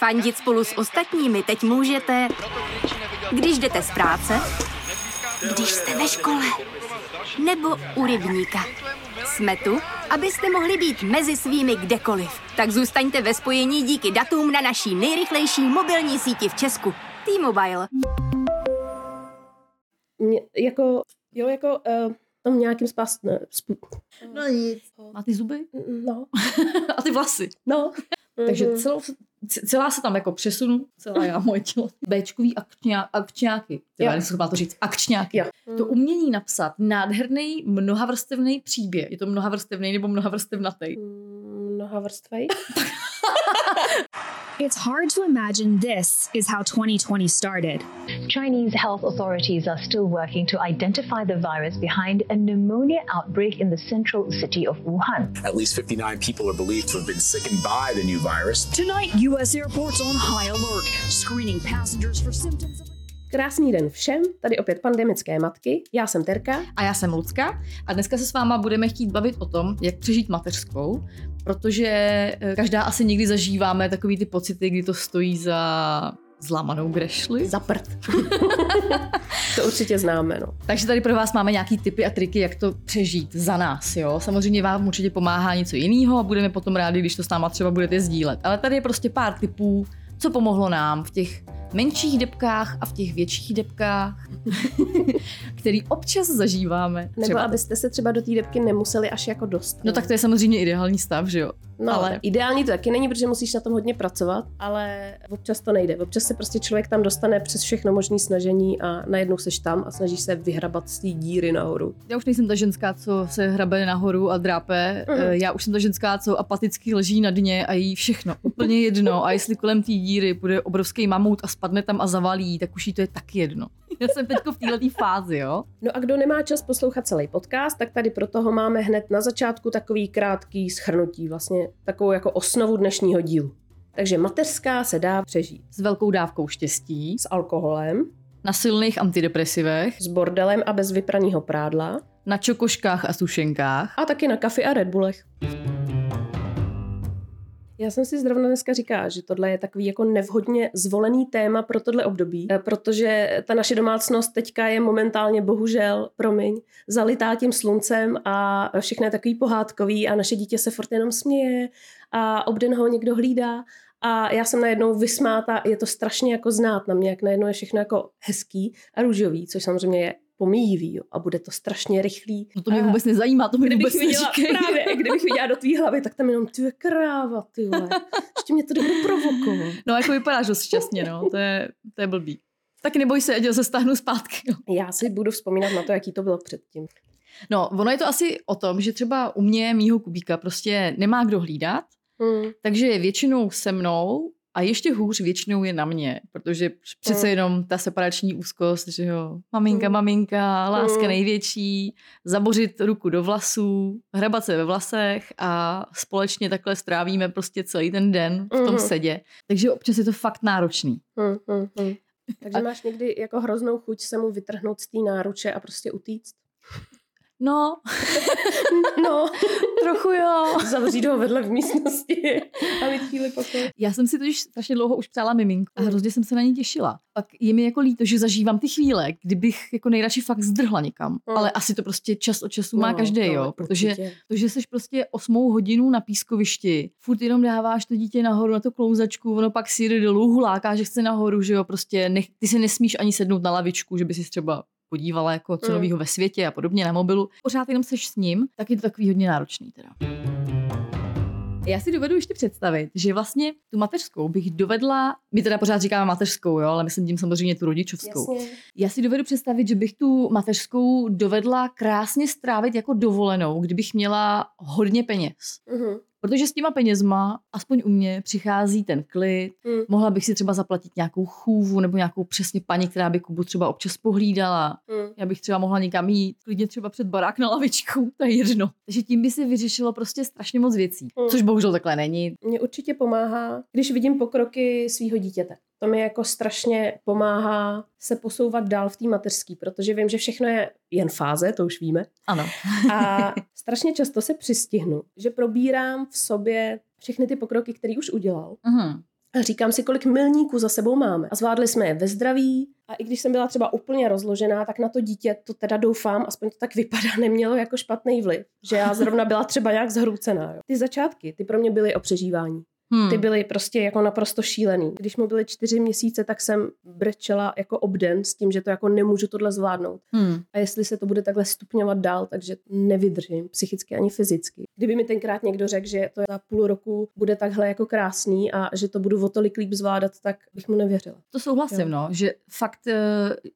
Fandit spolu s ostatními teď můžete, když jdete z práce, když jste ve škole, nebo u rybníka. Jsme tu, abyste mohli být mezi svými kdekoliv. Tak zůstaňte ve spojení díky datům na naší nejrychlejší mobilní síti v Česku. T-Mobile. Tam nějakým spásne. No nic. Má ty zuby? No. A ty vlasy? No. Takže celá se tam jako přesunu, celá já moje tělo. Béčkový akčňáky. Já nejsem schopná to říct. Akčňáky. Jo. To umění napsat nádherný mnohavrstevný příběh. Je to mnohavrstevný nebo mnohavrstevnatej? Mnohavrstvej. It's hard to imagine this is how 2020 started. Chinese health authorities are still working to identify the virus behind a pneumonia outbreak in the central city of Wuhan. At least 59 people are believed to have been sickened by the new virus. Tonight, U.S. airports on high alert, screening passengers for symptoms of... Krásný den všem, tady opět Pandemické matky. Já jsem Terka. A já jsem Lucka. A dneska se s váma budeme chtít bavit o tom, jak přežít mateřskou, protože každá asi někdy zažíváme takový ty pocity, kdy to stojí za zlámanou grešli. Za prd. To určitě známe, no. Takže tady pro vás máme nějaký tipy a triky, jak to přežít za nás, jo. Samozřejmě vám určitě pomáhá něco jiného a budeme potom rádi, když to s náma třeba budete sdílet. Ale tady je prostě pár tipů, co pomohlo nám v těch menších depkách a v těch větších depkách, který občas zažíváme. Nebo abyste se třeba do té depky nemuseli až jako dostat. No tak to je samozřejmě ideální stav, že jo? No, ale ideální to taky není, protože musíš na tom hodně pracovat, ale občas to nejde. Občas se prostě člověk tam dostane přes všechno možné snažení a najednou seš tam a snažíš se vyhrabat z té díry nahoru. Já už nejsem ta ženská, co se hrabe nahoru a drápe. Já už jsem ta ženská, co apaticky leží na dně a jí všechno úplně jedno. A jestli kolem té díry půjde obrovský mamut a spadne tam a zavalí, tak už jí to je tak jedno. Já jsem teďko v této fázi, jo. No a kdo nemá čas poslouchat celý podcast, tak tady pro toho máme hned na začátku takový krátký shrnutí, vlastně takovou jako osnovu dnešního dílu. Takže mateřská se dá přežít s velkou dávkou štěstí, s alkoholem, na silných antidepresivech, s bordelem a bez vypraného prádla, na čokoškách a sušenkách a taky na kafi a Red Bullech. Já jsem si zrovna dneska říkala, že tohle je takový jako nevhodně zvolený téma pro tohle období, protože ta naše domácnost teďka je momentálně, bohužel, promiň, zalitá tím sluncem a všechno je takový pohádkový a naše dítě se furt jenom směje a obden ho někdo hlídá a já jsem najednou vysmáta, je to strašně jako znát na mě, jak najednou je všechno jako hezký a růžový, což samozřejmě je pomíjivý a bude to strašně rychlý. No to mě vůbec nezajímá, to mě vůbec neříkej. Právě, kdybych viděla do tvý hlavy, tak tam jenom ty kráva, ty vole. Ještě mě to dobře provokovalo. No jako vypadáš dost šťastně, no. To je blbý. Tak neboj se, Eděl, se stáhnu zpátky. No. Já si budu vzpomínat na to, jaký to bylo předtím. No, ono je to asi o tom, že třeba u mě, mýho Kubíka, prostě nemá kdo hlídat, takže je většinou se mnou a ještě hůř většinou je na mě, protože přece jenom ta separační úzkost, že jo, maminka, láska největší, zabořit ruku do vlasů, hrabat se ve vlasech a společně takhle strávíme prostě celý ten den v tom sedě. Takže občas je to fakt náročný. Takže máš někdy jako hroznou chuť se mu vytrhnout z té náruče a prostě utíct? No, trochu jo. Zavřít ho vedle v místnosti a mít chvíli pokoj. Já jsem si totiž strašně dlouho už ptala miminku a hrozně jsem se na ní těšila. Pak je mi jako líto, že zažívám ty chvíle, kdybych jako nejradši fakt zdrhla někam. Ale asi to prostě čas od času má každý, jo. Protože to, že seš prostě 8 hodinu na pískovišti, furt jenom dáváš to dítě nahoru na tu klouzačku, ono pak si jde dolů, huláká, že chce nahoru, že jo. Prostě ty si nesmíš ani sednout na lavičku, že by si třeba podívala jako co novýho ve světě a podobně na mobilu. Pořád jenom seš s ním, tak je to takový hodně náročný teda. Já si dovedu ještě představit, že vlastně tu mateřskou bych dovedla, my teda pořád říkáme mateřskou, jo, ale myslím tím samozřejmě tu rodičovskou. Jasně. Já si dovedu představit, že bych tu mateřskou dovedla krásně strávit jako dovolenou, kdybych měla hodně peněz. Protože s těma penězma, aspoň u mě, přichází ten klid. Mohla bych si třeba zaplatit nějakou chůvu nebo nějakou přesně paní, která by Kubu třeba občas pohlídala. Já bych třeba mohla někam jít, klidně třeba před barák na lavičku, to je jedno. Takže tím by se vyřešilo prostě strašně moc věcí, což bohužel takhle není. Mně určitě pomáhá, když vidím pokroky svýho dítěte. To mi jako strašně pomáhá se posouvat dál v té mateřské, protože vím, že všechno je jen fáze, to už víme. Ano. A strašně často se přistihnu, že probírám v sobě všechny ty pokroky, které už udělal. A říkám si, kolik milníků za sebou máme. A zvládli jsme je ve zdraví. A i když jsem byla třeba úplně rozložená, tak na to dítě to teda doufám, aspoň to tak vypadá, nemělo jako špatný vliv. Že já zrovna byla třeba nějak zhroucená. Jo. Ty začátky, ty pro mě byly o přežívání. Ty byly prostě jako naprosto šílený. Když mu byly 4 měsíce, tak jsem brečela jako obden s tím, že to jako nemůžu tohle zvládnout. A jestli se to bude takhle stupňovat dál, takže nevydržím psychicky ani fyzicky. Kdyby mi tenkrát někdo řekl, že to za půl roku bude takhle jako krásný a že to budu o tolik líp zvládat, tak bych mu nevěřila. To souhlasím, jo. No, že fakt,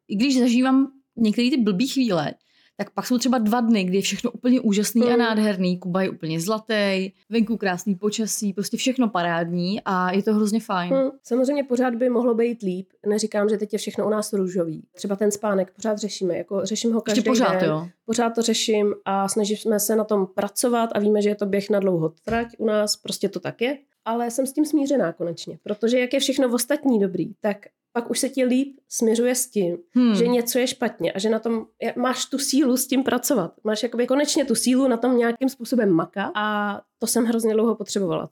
i když zažívám některé ty blbý chvíle, tak pak jsou třeba 2 dny, kdy je všechno úplně úžasný a nádherný. Kuba je úplně zlatý, venku krásný počasí, prostě všechno parádní a je to hrozně fajn. Samozřejmě pořád by mohlo být líp. Neříkám, že teď je všechno u nás růžový. Třeba ten spánek pořád řešíme, jako řeším ho každý den. Jo. Pořád to řeším a snažíme se na tom pracovat a víme, že je to běh na dlouhou trať u nás, prostě to tak je. Ale jsem s tím smířená konečně, protože jak je všechno ostatní dobrý, tak pak už se ti líp směřuje s tím, že něco je špatně a že na tom máš tu sílu s tím pracovat. Máš jakoby konečně tu sílu na tom nějakým způsobem makat a to jsem hrozně dlouho potřebovala.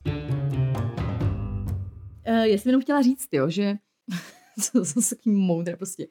Já jsem jenom chtěla říct, jo, že to jsou takový moudré prostě,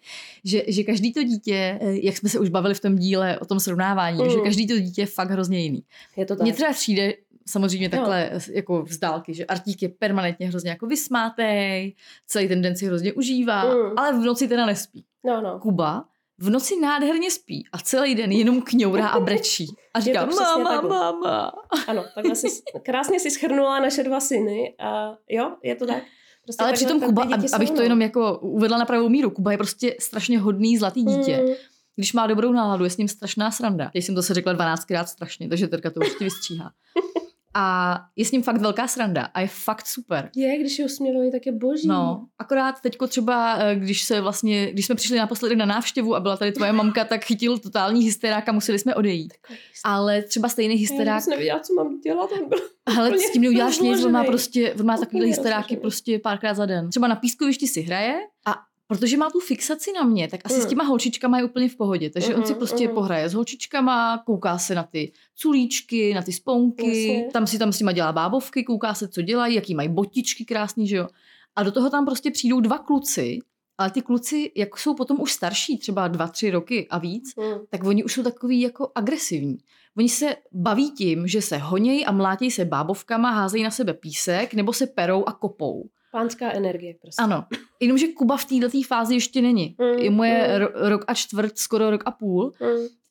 že každý to dítě, jak jsme se už bavili v tom díle o tom srovnávání, že každý to dítě je fakt hrozně jiný. Je to tak. Mně třeba přijde samozřejmě takhle jako z dálky, že Artík je permanentně hrozně jako vysmátej, celý ten den si hrozně užívá, ale v noci teda nespí. No. Kuba v noci nádherně spí a celý den jenom kňourá a brečí. A říká, máma. Ano, takhle krásně si shrnula naše 2 syny a jo, je to tak. Prostě ale přitom Kuba, abych to jenom jako uvedla na pravou míru, Kuba je prostě strašně hodný zlatý dítě. Když má dobrou náladu, je s ním strašná sranda. Teď jsem to se řekla 12krát strašně, takže Terka to určitě vystříhá. A je s ním fakt velká sranda a je fakt super. Je, když je usměvavý, tak je boží. No, akorát teďko třeba, když jsme přišli naposledy na návštěvu a byla tady tvoje mamka, tak chytil totální hysterák a museli jsme odejít. Ale třeba stejný hysterák... Já jsem nevěděla, co mám dělat. Ale s tím neuděláš nic, on má takovýhle hysteráky prostě párkrát za den. Třeba na pískovišti si hraje a protože má tu fixaci na mě, tak asi s těma holčičkama je úplně v pohodě. Takže on si prostě pohraje s holčičkama, kouká se na ty culíčky, na ty sponky, tam s nima dělá bábovky, kouká se, co dělají, jaký mají botičky krásný, že jo. A do toho tam prostě přijdou 2 kluci, ale ty kluci, jak jsou potom už starší, třeba 2-3 roky a víc, tak oni už jsou takový jako agresivní. Oni se baví tím, že se honějí a mlátějí se bábovkama, házejí na sebe písek nebo se perou a kopou. Pánská energie prostě. Ano, jenomže Kuba v této fázi ještě není. Je moje rok a čtvrt, skoro rok a půl.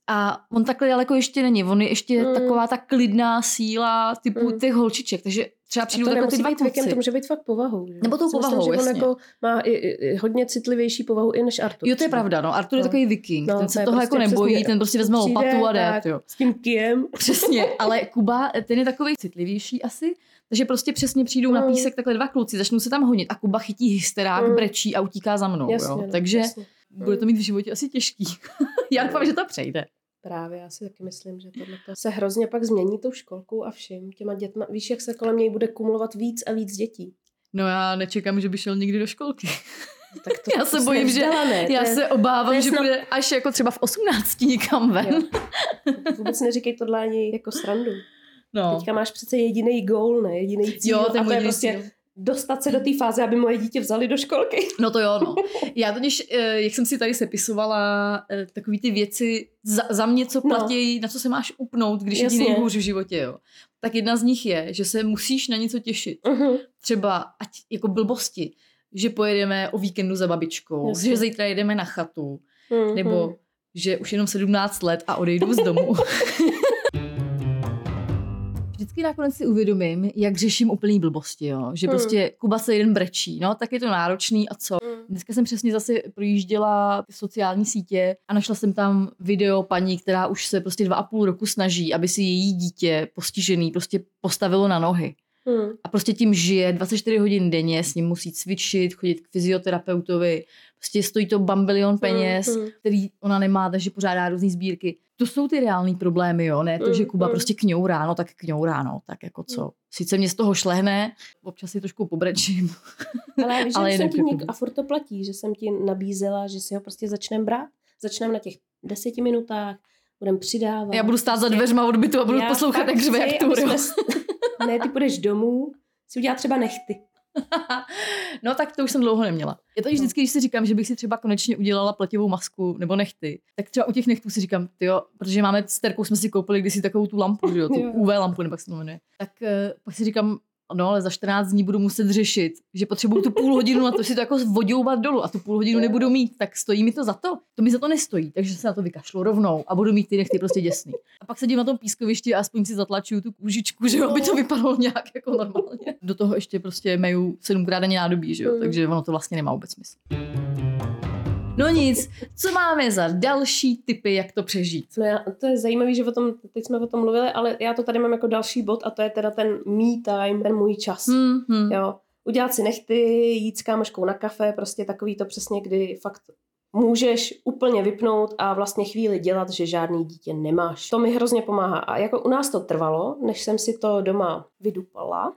A on takhle daleko ještě není. On je ještě taková ta klidná síla typu těch holčiček. Takže třeba přijdu takhle ty 2 kluci. To může být fakt povahou. Že? Nebo tou povahou, myslím, jasně. On jako má i hodně citlivější povahu i než Artur. Jo, to je pravda. No. Artur je takový viking. No, ten se toho prostě jako nebojí, ten prostě vezme lopatu a jde. S tím kijem. Přesně, ale Kuba, ten je takový citlivější asi. Takže prostě přesně přijdou na písek takhle 2 kluci, začnou se tam honit a Kuba chytí hysterák, brečí a utíká za mnou. Jasně, jo? Takže jasně. Bude to mít v životě asi těžký. Já doufám, že to přejde. Právě, já si taky myslím, že tohle se hrozně pak změní tou školkou a vším těma dětma. Víš, jak se kolem něj bude kumulovat víc a víc dětí? No já nečekám, že by šel někdy do školky. Tak to já se bojím, se obávám, že bude až jako třeba v 18 někam ven. Vůbec neříkej tohle ani jako srandu. No. Teďka máš přece jediný goal, ne? Jediný cíl. Jo, a to je prostě cíl. Dostat se do té fáze, aby moje dítě vzali do školky. No to jo, no. Já totiž, jak jsem si tady sepisovala takové ty věci za mě, co platí, na co se máš upnout, když je ti nejhůř v životě, jo. Tak jedna z nich je, že se musíš na něco těšit. Třeba, ať jako blbosti, že pojedeme o víkendu za babičkou, že zítra jedeme na chatu, nebo že už jenom 17 let a odejdu z domu. Vždycky nakonec si uvědomím, jak řeším úplný blbosti, jo? Že prostě Kuba se jeden brečí, no tak je to náročný a co. Dneska jsem přesně zase projížděla sociální sítě a našla jsem tam video paní, která už se prostě 2,5 roku snaží, aby si její dítě postižený prostě postavilo na nohy. A prostě tím žije 24 hodin denně, s ním musí cvičit, chodit k fyzioterapeutovi, prostě stojí to bambilion peněz, který ona nemá, takže pořádá různý sbírky. To jsou ty reální problémy, jo, ne to, že Kuba prostě kňourá, tak jako co. Sice mě z toho šlehne, občas si trošku pobrečím. Ale víš, že jsem ti a furt to platí, že jsem ti nabízela, že si ho prostě začneme brát, začneme na těch 10 minutách, budeme přidávat. Já budu stát za dveřma odbytu a budu poslouchat, jak řve, jak to. Ne, ty půjdeš domů, si udělá třeba nechty. No tak to už jsem dlouho neměla. Je to již vždycky, když si říkám, že bych si třeba konečně udělala pletivou masku nebo nechty, tak třeba u těch nechtů si říkám, tyjo, protože máme s Terkou jsme si koupili kdysi takovou tu lampu, jo, tu UV lampu, nebo jak se to jmenuje. Tak pak si říkám, no ale za 14 dní budu muset řešit, že potřebuju tu půl hodinu na to si to jako vodouvat dolů a tu půl hodinu nebudu mít, tak stojí mi to za to? To mi za to nestojí, takže se na to vykašlu rovnou a budu mít ty nechty prostě děsný. A pak sedím na tom pískovišti a aspoň si zatlačuju tu kůžičku, že jo, aby to vypadalo nějak jako normálně. Do toho ještě prostě meju 7x denně nádobí, že jo, takže ono to vlastně nemá vůbec smysl. No nic, co máme za další tipy, jak to přežít? No já, to je zajímavé, že teď jsme o tom mluvili, ale já to tady mám jako další bod a to je teda ten me time, ten můj čas. Jo. Udělat si nechty, jít s kámoškou na kafe, prostě takový to přesně, kdy fakt můžeš úplně vypnout a vlastně chvíli dělat, že žádný dítě nemáš. To mi hrozně pomáhá a jako u nás to trvalo, než jsem si to doma vydupala.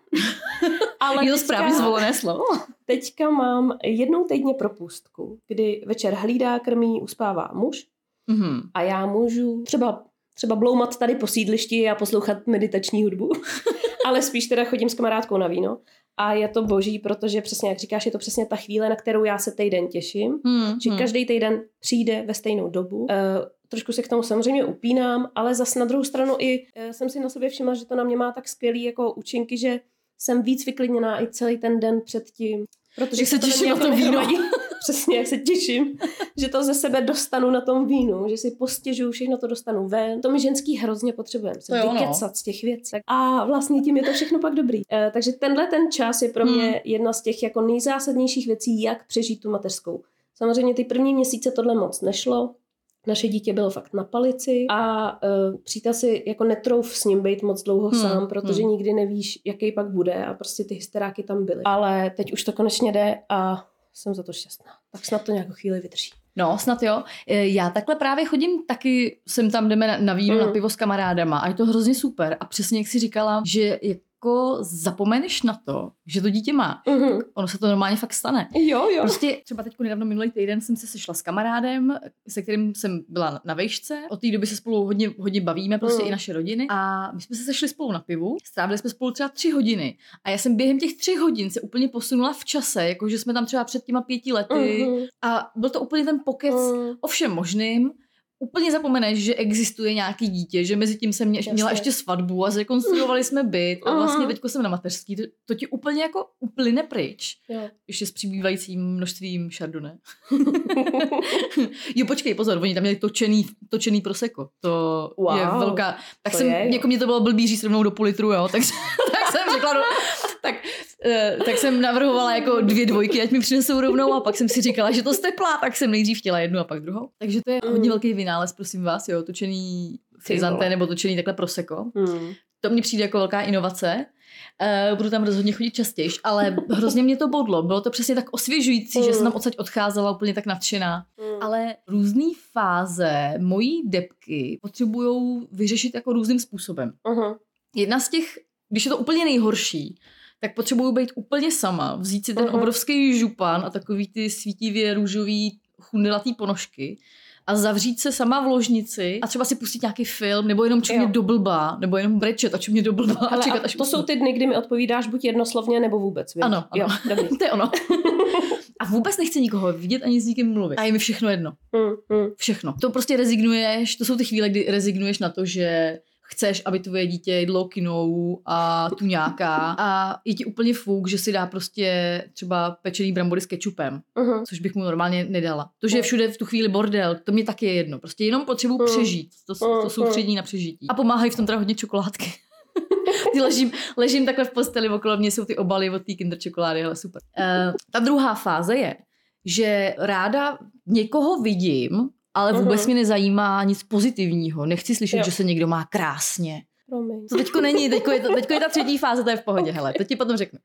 Ale je to správně zvolené slovo. Teďka mám jednou týdně propustku, kdy večer hlídá, krmí, uspává muž a já můžu třeba bloumat tady po sídlišti a poslouchat meditační hudbu, ale spíš teda chodím s kamarádkou na víno. A je to boží, protože přesně, jak říkáš, je to přesně ta chvíle, na kterou já se týden těším. Že každý týden přijde ve stejnou dobu. Trošku se k tomu samozřejmě upínám, ale zas na druhou stranu i jsem si na sobě všimla, že to na mě má tak skvělý jako účinky, že jsem víc vyklidněná i celý ten den předtím. Protože se těším na to víno. Přesně, jak se těším, že to ze sebe dostanu na tom vínu, že si postěžuju, všechno to dostanu ven. To my ženský hrozně potřebujeme, se vykecat z těch věcí. A vlastně tím je to všechno pak dobrý. Takže tenhle ten čas je pro mě jedna z těch jako nejzásadnějších věcí, jak přežít tu mateřskou. Samozřejmě ty první měsíce tohle moc nešlo. Naše dítě bylo fakt na palici a přítel si jako netrouf s ním být moc dlouho sám, protože nikdy nevíš, jaký pak bude a prostě ty hysteráky tam byly. Ale teď už to konečně jde a jsem za to šťastná. Tak snad to nějakou chvíli vydrží. No, snad jo. Já takhle právě chodím taky, sem tam jdeme na víno, na pivo s kamarádama a je to hrozně super. A přesně jak jsi říkala, že jako zapomeneš na to, že to dítě má. Ono se to normálně fakt stane. Jo. Prostě třeba teď nedávno minulý týden jsem se sešla s kamarádem, se kterým jsem byla na vejšce. Od té doby se spolu hodně bavíme, prostě i naše rodiny. A my jsme se sešli spolu na pivu, strávili jsme spolu třeba 3 hodiny. A já jsem během těch 3 hodin se úplně posunula v čase, jakože jsme tam třeba před těma 5 lety. A byl to úplně ten pokec o všem možným. Úplně zapomeneš, že existuje nějaký dítě, že mezi tím jsem měla ještě svatbu a zrekonstruovali jsme byt a vlastně teďko jsem na mateřský. To ti úplně jako uplyne pryč. Jo. Ještě s přibývajícím množstvím chardonnay. Jo, počkej, pozor, oni tam měli točený prosecco. To je velká... Tak jsem, jako mě to bylo blbý říct rovnou do půl litru, jo, tak jsem řekla... Tak jsem navrhovala jako 2 dvojky, ať mi přinesou rovnou a pak jsem si říkala, že to steplá, tak jsem nejdřív chtěla jednu a pak druhou. Takže to je hodně velký vynález, prosím vás, jo, točený frizanté nebo točený takhle prosecco. To mně přijde jako velká inovace. Budu tam rozhodně chodit častěji, ale hrozně mě to bodlo. Bylo to přesně tak osvěžující, že jsem tam odsaď odcházela úplně tak nadšená. Ale různé fáze mojí depky potřebujou vyřešit jako různým způsobem. Jedna z těch, když je to úplně nejhorší, tak potřebuju být úplně sama, vzít si ten obrovský župan a takový ty svítivě růžový chundelatý ponožky a zavřít se sama v ložnici a třeba si pustit nějaký film, nebo jenom čumět do blba, nebo jenom brečet a čumět do blba a čekat, až to jsou ty dny, kdy mi odpovídáš buď jednoslovně, nebo vůbec. Víc? Ano. Jo, to je ono. A vůbec nechci nikoho vidět ani s nikým mluvit. A je mi všechno jedno. Všechno. To prostě rezignuješ, to jsou ty chvíle, kdy rezignuješ na to, že chceš, aby tvoje dítě jedlo kinou a tuňáka a je ti úplně fuk, že si dá prostě třeba pečený brambory s kečupem, což bych mu normálně nedala. To, že je všude v tu chvíli bordel, to mě taky je jedno. Prostě jenom potřebuji přežít. To soustředí na přežití. A pomáhají v tom teda hodně čokoládky. ležím takhle v posteli, okolo mě jsou ty obaly od té Kinder čokolády, ale super. Ta druhá fáze je, že ráda někoho vidím, ale vůbec mě nezajímá nic pozitivního. Nechci slyšet, že se někdo má krásně. Promiň. To teďko není, teďko je ta třetí fáze, to je v pohodě, hele, to ti potom řeknu.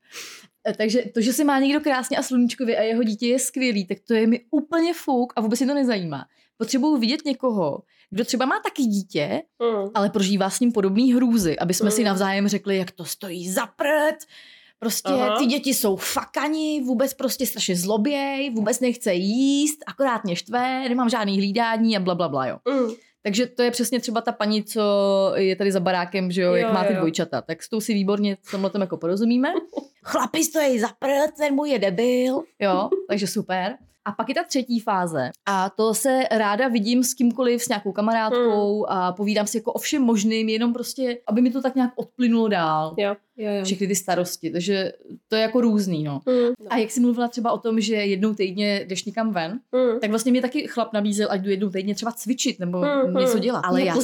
Takže to, že se má někdo krásně a sluníčkově a jeho dítě je skvělý, tak to je mi úplně fuk a vůbec mě to nezajímá. Potřebuju vidět někoho, kdo třeba má taky dítě, ale prožívá s ním podobný hrůzy, aby jsme si navzájem řekli, jak to stojí za prd. Prostě ty děti jsou fakani, vůbec prostě strašně zloběj, vůbec nechce jíst, akorát mě štve, nemám žádný hlídání a blablabla, jo. Takže to je přesně třeba ta paní, co je tady za barákem, že jo, jak máte dvojčata. Tak s tou si výborně v tomhle tom jako porozumíme. Chlapi stojí za prd, ten můj je debil. Jo, takže super. A pak je ta třetí fáze. A to se ráda vidím s kýmkoliv, s nějakou kamarádkou a povídám si jako o všem možným, jenom prostě, aby mi to tak nějak odplynulo dál. Jo. Všechny ty starosti, takže to je jako různý, no. A jak jsi mluvila třeba o tom, že jednou týdně jdeš někam ven, tak vlastně mě taky chlap nabízel, ať jdu jednou týdně třeba cvičit nebo něco dělat. Ale já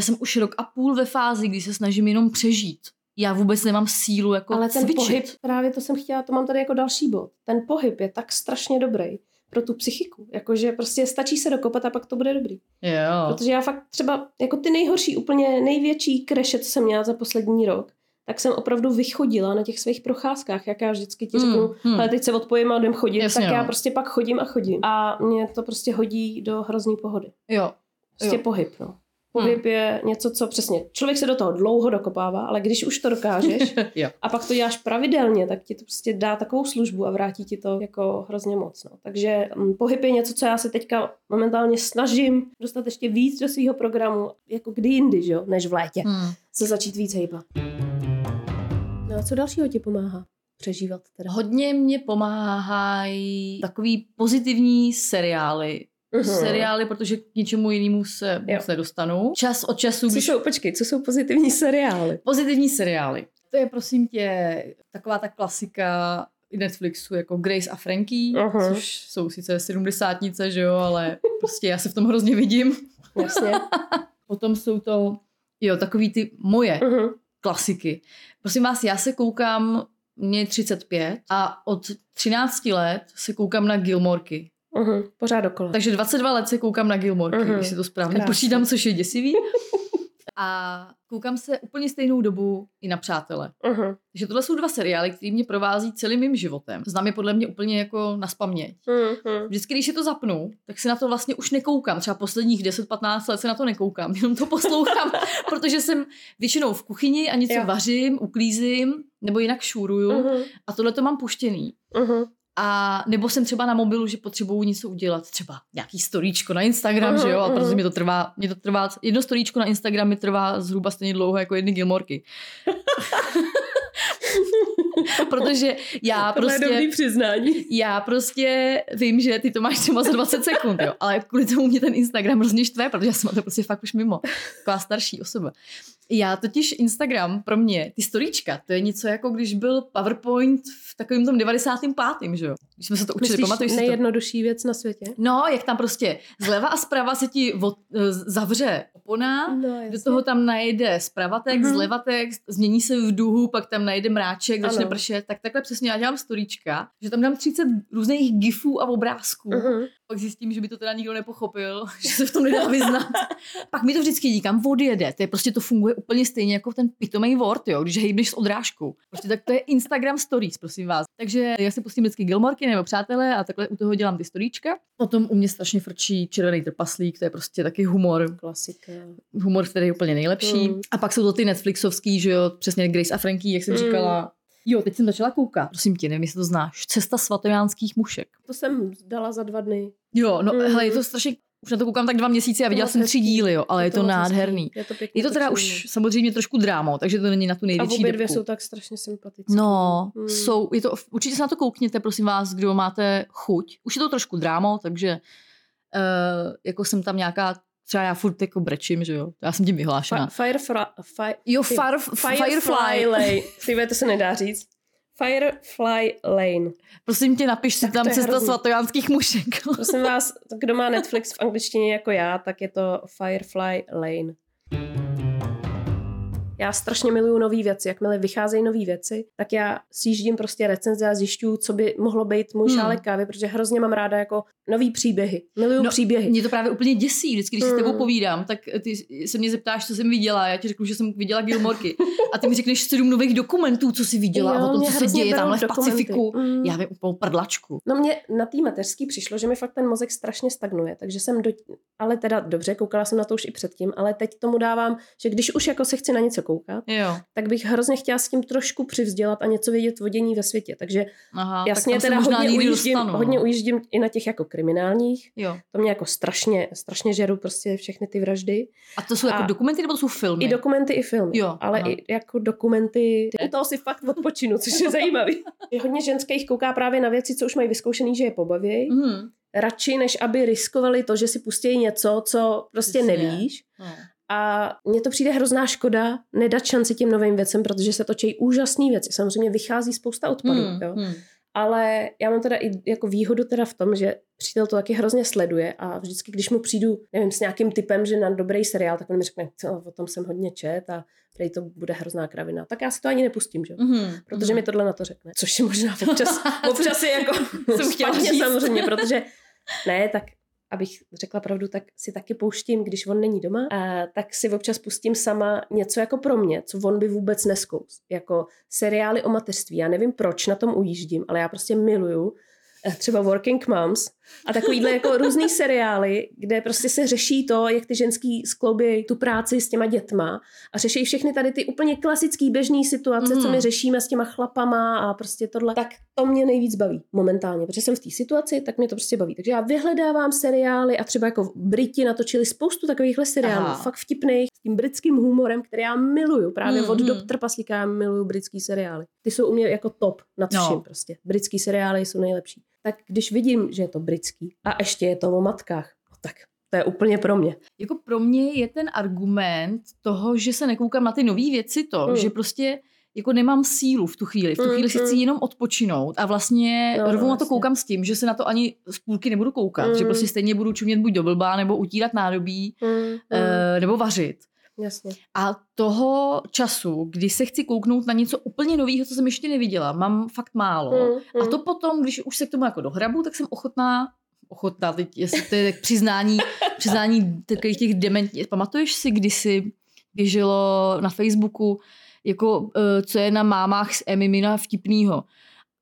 jsem už rok a půl ve fázi, kdy se snažím jenom přežít. Já vůbec nemám sílu jako cvičit. Ale ten pohyb, právě to jsem chtěla, to mám tady jako další bod. Ten pohyb je tak strašně dobrý pro tu psychiku. Jakože prostě stačí se dokopat a pak to bude dobrý. Jo. Protože já fakt třeba jako ty nejhorší, úplně největší kreše, co jsem měla za poslední rok, tak jsem opravdu vychodila na těch svých procházkách, jak já vždycky ti řeknu, ale teď se odpojím a jdem chodit, jasně, tak já prostě pak chodím a chodím. A mě to prostě hodí do hrozný pohody. Jo. Prostě pohyb, no. Pohyb je něco, co přesně, člověk se do toho dlouho dokopává, ale když už to dokážeš a pak to děláš pravidelně, tak ti to prostě dá takovou službu a vrátí ti to jako hrozně moc. No. Takže pohyb je něco, co já se teďka momentálně snažím dostat ještě víc do svého programu, jako kdy jindy, že jo, než v létě, se začít víc hejbat. No a co dalšího ti pomáhá přežívat teda? Hodně mě pomáhají takový pozitivní seriály. Seriály, protože k ničemu jinému se nedostanu. Čas od času... Co jsou pozitivní seriály? Pozitivní seriály. To je, prosím tě, taková ta klasika Netflixu jako Grace a Frankie, což jsou sice sedmdesátnice, že jo, ale prostě já se v tom hrozně vidím. Jasně. Potom jsou to, takový ty moje klasiky. Prosím vás, já se koukám, mě je 35 a od 13 let se koukám na Gilmorky. Pořád dokola. Takže 22 let se koukám na Gilmorky, když si to správně počítám, což je děsivý. A koukám se úplně stejnou dobu i na Přátele. Takže tohle jsou dva seriály, které mě provází celým mým životem. Znám je podle mě úplně jako nazpaměť. Vždycky, když si to zapnu, tak si na to vlastně už nekoukám. Třeba posledních 10-15 let se na to nekoukám, jenom to poslouchám, protože jsem většinou v kuchyni a něco vařím, uklízím nebo jinak šůruju a tohle to mám puštěný. A nebo jsem třeba na mobilu, že potřebuju něco udělat, třeba nějaký storíčko na Instagram, že jo, a protože mi to trvá, jedno storíčko na Instagram mi trvá zhruba stejně dlouho jako jedny Gilmorky. Protože já tohle prostě... dobrý přiznání. Já prostě vím, že ty to máš třeba za 20 sekund, jo, ale kvůli tomu mě ten Instagram hrozně štve, protože já jsem to prostě fakt už mimo. Taková starší osoba. Já totiž Instagram pro mě, ty storíčka, to je něco jako když byl PowerPoint v takovém tom 95. že jo. Když jsme se to učili, pamatuješ si to? Nejjednodušší věc na světě. No, jak tam prostě zleva a zprava se ti zavře opona, do toho tam najde zprava text, zleva text, změní se v duhu, pak tam najde mráček, začne pršet, tak takhle přesně já dělám storíčka, že tam dám 30 různých gifů a obrázků. Pak zjistím, že by to teda nikdo nepochopil, že se v tom nedá vyznat. Pak mi to vždycky díkám, odjede, to je prostě, to funguje úplně stejně jako ten pitomej Word, jo, když hejbneš s odrážkou. Prostě tak to je Instagram stories, prosím vás. Takže já si pustím vždycky Gilmorky nebo Přátelé a takhle u toho dělám ty storíčka. Potom u mě strašně frčí Červený trpaslík, to je prostě taky humor. Klasika. Humor, který je úplně nejlepší. A pak jsou to ty Netflixovský, že jo, přesně Grace a Frankie, jak jsem říkala. Jo, teď jsem začala koukat. Prosím tě, nevím, jestli to znáš. Cesta svatojánských mušek. To jsem dala za 2 dny. Jo, no hele, je to strašně... Už na to koukám tak 2 měsíce a viděla jsem 3 díly, jo, ale je to nádherný. Je to teda už samozřejmě trošku drámo, takže to není na tu největší debku. A obě dvě jsou tak strašně sympatické. No, určitě se na to koukněte, prosím vás, kdo máte chuť. Už je to trošku drámo, takže jako jsem tam nějaká, třeba já furt jako brečím, že jo, já jsem tím vyhlášená. Firefly Lane. Tyve, to se nedá říct. Firefly Lane. Prosím tě, napiš si tam Cesta svatojánských mušek. Prosím vás, kdo má Netflix v angličtině jako já, tak je to Firefly Lane. Já strašně miluju nový věci. Jakmile vycházejí nový věci, tak já sjíždím prostě recenze a zjišťuju, co by mohlo být můj šálek kávy, protože hrozně mám ráda jako nový příběhy. Miluju příběhy. Mě to právě úplně děsí, vždycky, když si s tebou povídám, tak ty se mě zeptáš, co jsem viděla, já ti řeknu, že jsem viděla Gilmorky a ty mi řekneš 7 nových dokumentů, co jsi viděla, jo, a o tom, co se děje tamhle v Pacifiku. Já vím úplnou prdlačku. No mě na té mateřský přišlo, že mi fakt ten mozek strašně stagnuje, takže jsem ale teda dobře, koukala jsem na to už i předtím, ale teď tomu dávám, že když už jako se chci na něco koukat, jo. Tak bych hrozně chtěla s tím trošku přivzdělat a něco vědět o dění ve světě. Takže aha, jasně, tak teda hodně ujíždím i na těch jako kriminálních. Jo. To mě jako strašně žeru prostě všechny ty vraždy. A to jsou jako dokumenty nebo to jsou filmy? I dokumenty, i filmy. Jo, ale aha. I jako dokumenty. U toho si fakt odpočinu, což je zajímavý. Hodně ženských kouká právě na věci, co už mají vyzkoušený, že je pobaví. Mm. Radši, než aby riskovali to, že si pustí něco, co prostě jasně. Nevíš. Hmm. A mně to přijde hrozná škoda nedat šanci těm novým věcem, protože se točí úžasné věci. Samozřejmě vychází spousta odpadů. Jo? Ale já mám teda i jako výhodu teda v tom, že přítel to taky hrozně sleduje a vždycky, když mu přijdu, nevím, s nějakým typem, že na dobrý seriál, tak on mi řekne, o tom jsem hodně čet a tady to bude hrozná kravina. Tak já si to ani nepustím, že? Protože mi tohle na to řekne. Což je možná občas je jako špatně samozřejmě, protože ne, tak abych řekla pravdu, tak si taky pouštím, když on není doma, tak si občas pustím sama něco jako pro mě, co on by vůbec neskous. Jako seriály o mateřství. Já nevím, proč na tom ujíždím, ale já prostě miluju třeba Working Moms a takovýhle jako různý seriály, kde prostě se řeší to, jak ty ženský skloubí tu práci s těma dětma a řeší všechny tady ty úplně klasický běžný situace, co my řešíme s těma chlapama a prostě tohle. Tak to mě nejvíc baví momentálně, protože jsem v té situaci, tak mě to prostě baví. Takže já vyhledávám seriály a třeba jako Briti natočili spoustu takovýchhle seriálů, aha. Fakt vtipných, s tím britským humorem, který já miluju, právě od dob Trpaslíka, já miluju britský seriály. Ty jsou u mě jako top, prostě. Britský seriály jsou nejlepší. Tak když vidím, že je to britský a ještě je to o matkách, tak to je úplně pro mě. Jako pro mě je ten argument toho, že se nekoukám na ty nové věci to, že prostě jako nemám sílu v tu chvíli. V tu chvíli si chci jenom odpočinout a vlastně na to koukám s tím, že se na to ani z půlky nebudu koukat, že prostě stejně budu čumět buď do blbá, nebo utírat nádobí, nebo vařit. Jasně. A toho času, kdy se chci kouknout na něco úplně nového, co jsem ještě neviděla, mám fakt málo. A to potom, když už se k tomu jako dohrabu, tak jsem ochotná teď, jestli to je tak přiznání takových těch dementních. Pamatuješ si, když si běželo na Facebooku, jako co je na mámách s Emimina vtipnýho.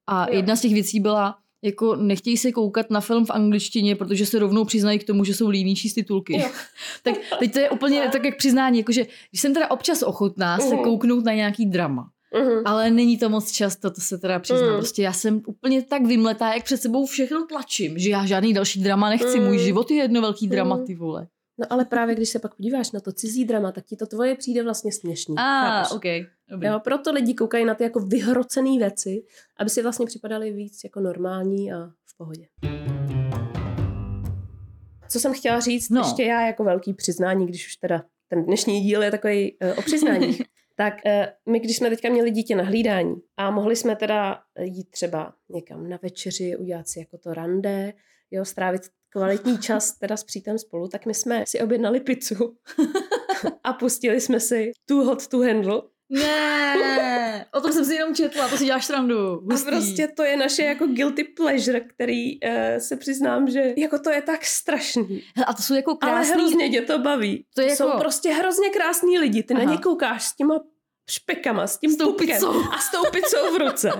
A jedna z těch věcí byla, jako nechtějí se koukat na film v angličtině, protože se rovnou přiznají k tomu, že jsou líní číst titulky. Jo. Tak teď to je úplně tak jak přiznání, jakože když jsem teda občas ochotná se kouknout na nějaký drama, ale není to moc často, to se teda přiznám. Prostě já jsem úplně tak vymletá, jak před sebou všechno tlačím, že já žádný další drama nechci, můj život je jedno velký drama, ty vole. No ale právě když se pak podíváš na to cizí drama, tak ti to tvoje přijde vlastně směšný. Okay, jo, proto lidi koukají na ty jako vyhrocené věci, aby si vlastně připadaly víc jako normální a v pohodě. Co jsem chtěla říct, ještě já jako velký přiznání, když už teda ten dnešní díl je takový o přiznáních. Tak my, když jsme teďka měli dítě na hlídání a mohli jsme teda jít třeba někam na večeři, udělat si jako to rande, jo, strávit kvalitní čas teda s přítelem spolu, tak my jsme si objednali pizzu a pustili jsme si Too Hot to Handle. Ne, o tom jsem si jenom četla, to si děláš srandu. A prostě to je naše jako guilty pleasure, který se přiznám, že jako to je tak strašný. A to jsou jako krásný. Ale hrozně tě to baví. To jako... jsou prostě hrozně krásní lidi. Ty na ně koukáš s těma špekama, s tím pupkem a s tou pizzou v ruce.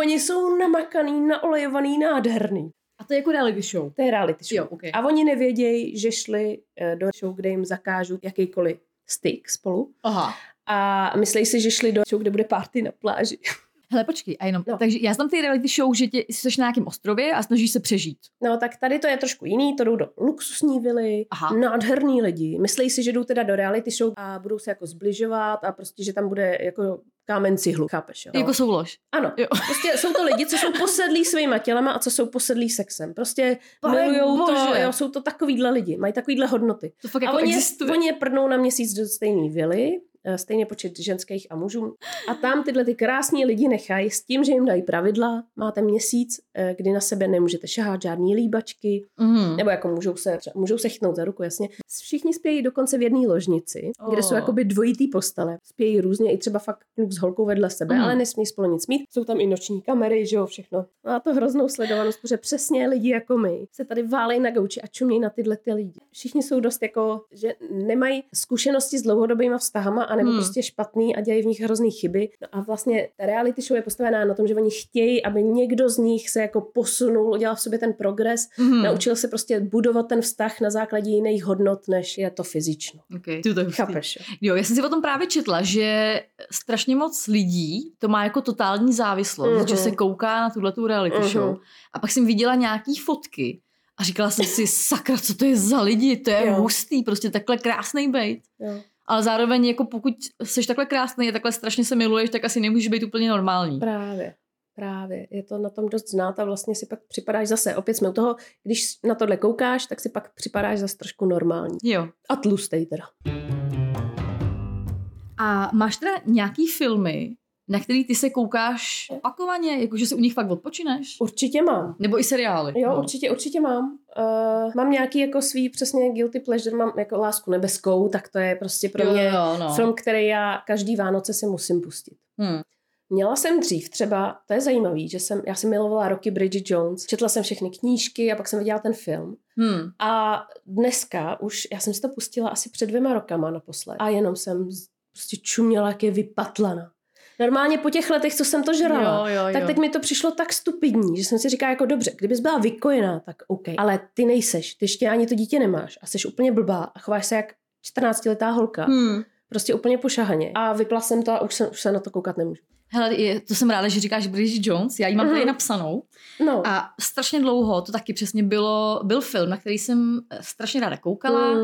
Oni jsou namakaný, naolejovaný, nádherný. A to je jako reality show. To je reality show. Jo, okay. A oni nevědějí, že šli do show, kde jim zakážu jakýkoliv styk spolu. Aha. A myslí si, že šli do show, kde bude party na pláži. Hele, počkej, a jenom. No. Takže já znám ty reality show, že jsi na nějakém ostrově a snažíš se přežít. No tak tady to je trošku jiný, to jdou do luxusní vily, nádherný lidi. Myslí si, že jdou teda do reality show a budou se jako zbližovat a prostě, že tam bude jako kámen cihlu, chápeš? Jo? Jako soulož. Ano, jo. Prostě jsou to lidi, co jsou posedlí svýma tělama a co jsou posedlí sexem. Prostě milujou to, jo, jsou to takovýhle lidi, mají takovýhle hodnoty. To fakt a jako oni je prdnou na měsíc do stejné vily, stejně počet ženských a mužů. A tam tyhle ty krásní lidi nechají s tím, že jim dají pravidla. Máte měsíc, kdy na sebe nemůžete šahat, žádný líbačky, nebo jako můžou se chytnout za ruku, jasně. Všichni spějí dokonce v jedné ložnici, kde jsou jakoby dvojitý postele. Spějí různě, i třeba fakt kluk s holkou vedle sebe, ale nesmí spolu nic mít. Jsou tam i noční kamery, že jo, všechno. Má to hroznou sledovanost, protože přesně lidi jako my se tady válejí na gauči a čumějí na tyhle ty lidi. Všichni jsou dost jako, že nemají zkušenosti s dlouhodobýma vztahama. anebo prostě špatný a dělají v nich hrozný chyby. No a vlastně ta reality show je postavená na tom, že oni chtějí, aby někdo z nich se jako posunul, udělal v sobě ten progres, naučil se prostě budovat ten vztah na základě jiných hodnot, než je to fyzično. Okay. Chápeš? Jo, já jsem si o tom právě četla, že strašně moc lidí to má jako totální závislost, že se kouká na tuhletu reality show. A pak jsem viděla nějaký fotky a říkala jsem si, sakra, co to je za lidi, to je hustý, prostě takhle krásnej bejt. Jo. Ale zároveň, jako pokud jsi takhle krásnej a takhle strašně se miluješ, tak asi nemůžeš být úplně normální. Právě. Je to na tom dost znát a vlastně si pak připadáš zase, opět jsme u toho, když na tohle koukáš, tak si pak připadáš zase trošku normální. Jo. A tlustej teda. A máš teda nějaký filmy, na který ty se koukáš opakovaně, jakože si u nich fakt odpočineš? Určitě mám. Nebo i seriály? Jo, no. určitě mám. Mám nějaký jako svý přesně guilty pleasure, mám jako Lásku nebeskou, tak to je prostě pro mě film, který já každý Vánoce si musím pustit. Měla jsem dřív třeba, to je zajímavý, že já jsem milovala roky Bridget Jones, četla jsem všechny knížky a pak jsem viděla ten film. A dneska už, já jsem si to pustila asi před 2 rokama naposled a jenom jsem prostě čuměla, jak je vypatlana. Normálně po těch letech, co jsem to žrala, tak teď mi to přišlo tak stupidní, že jsem si říkala jako dobře, kdybys byla vykojená, tak OK. Ale ty nejseš, ty ještě ani to dítě nemáš a jsi úplně blbá a chováš se jak 14letá holka. Prostě úplně pošahaně. A vypla jsem to a už se na to koukat nemůžu. Hele, to jsem ráda, že říkáš Bridget Jones, já ji mám tady napsanou. No. A strašně dlouho, to taky přesně byl film, na který jsem strašně ráda koukala.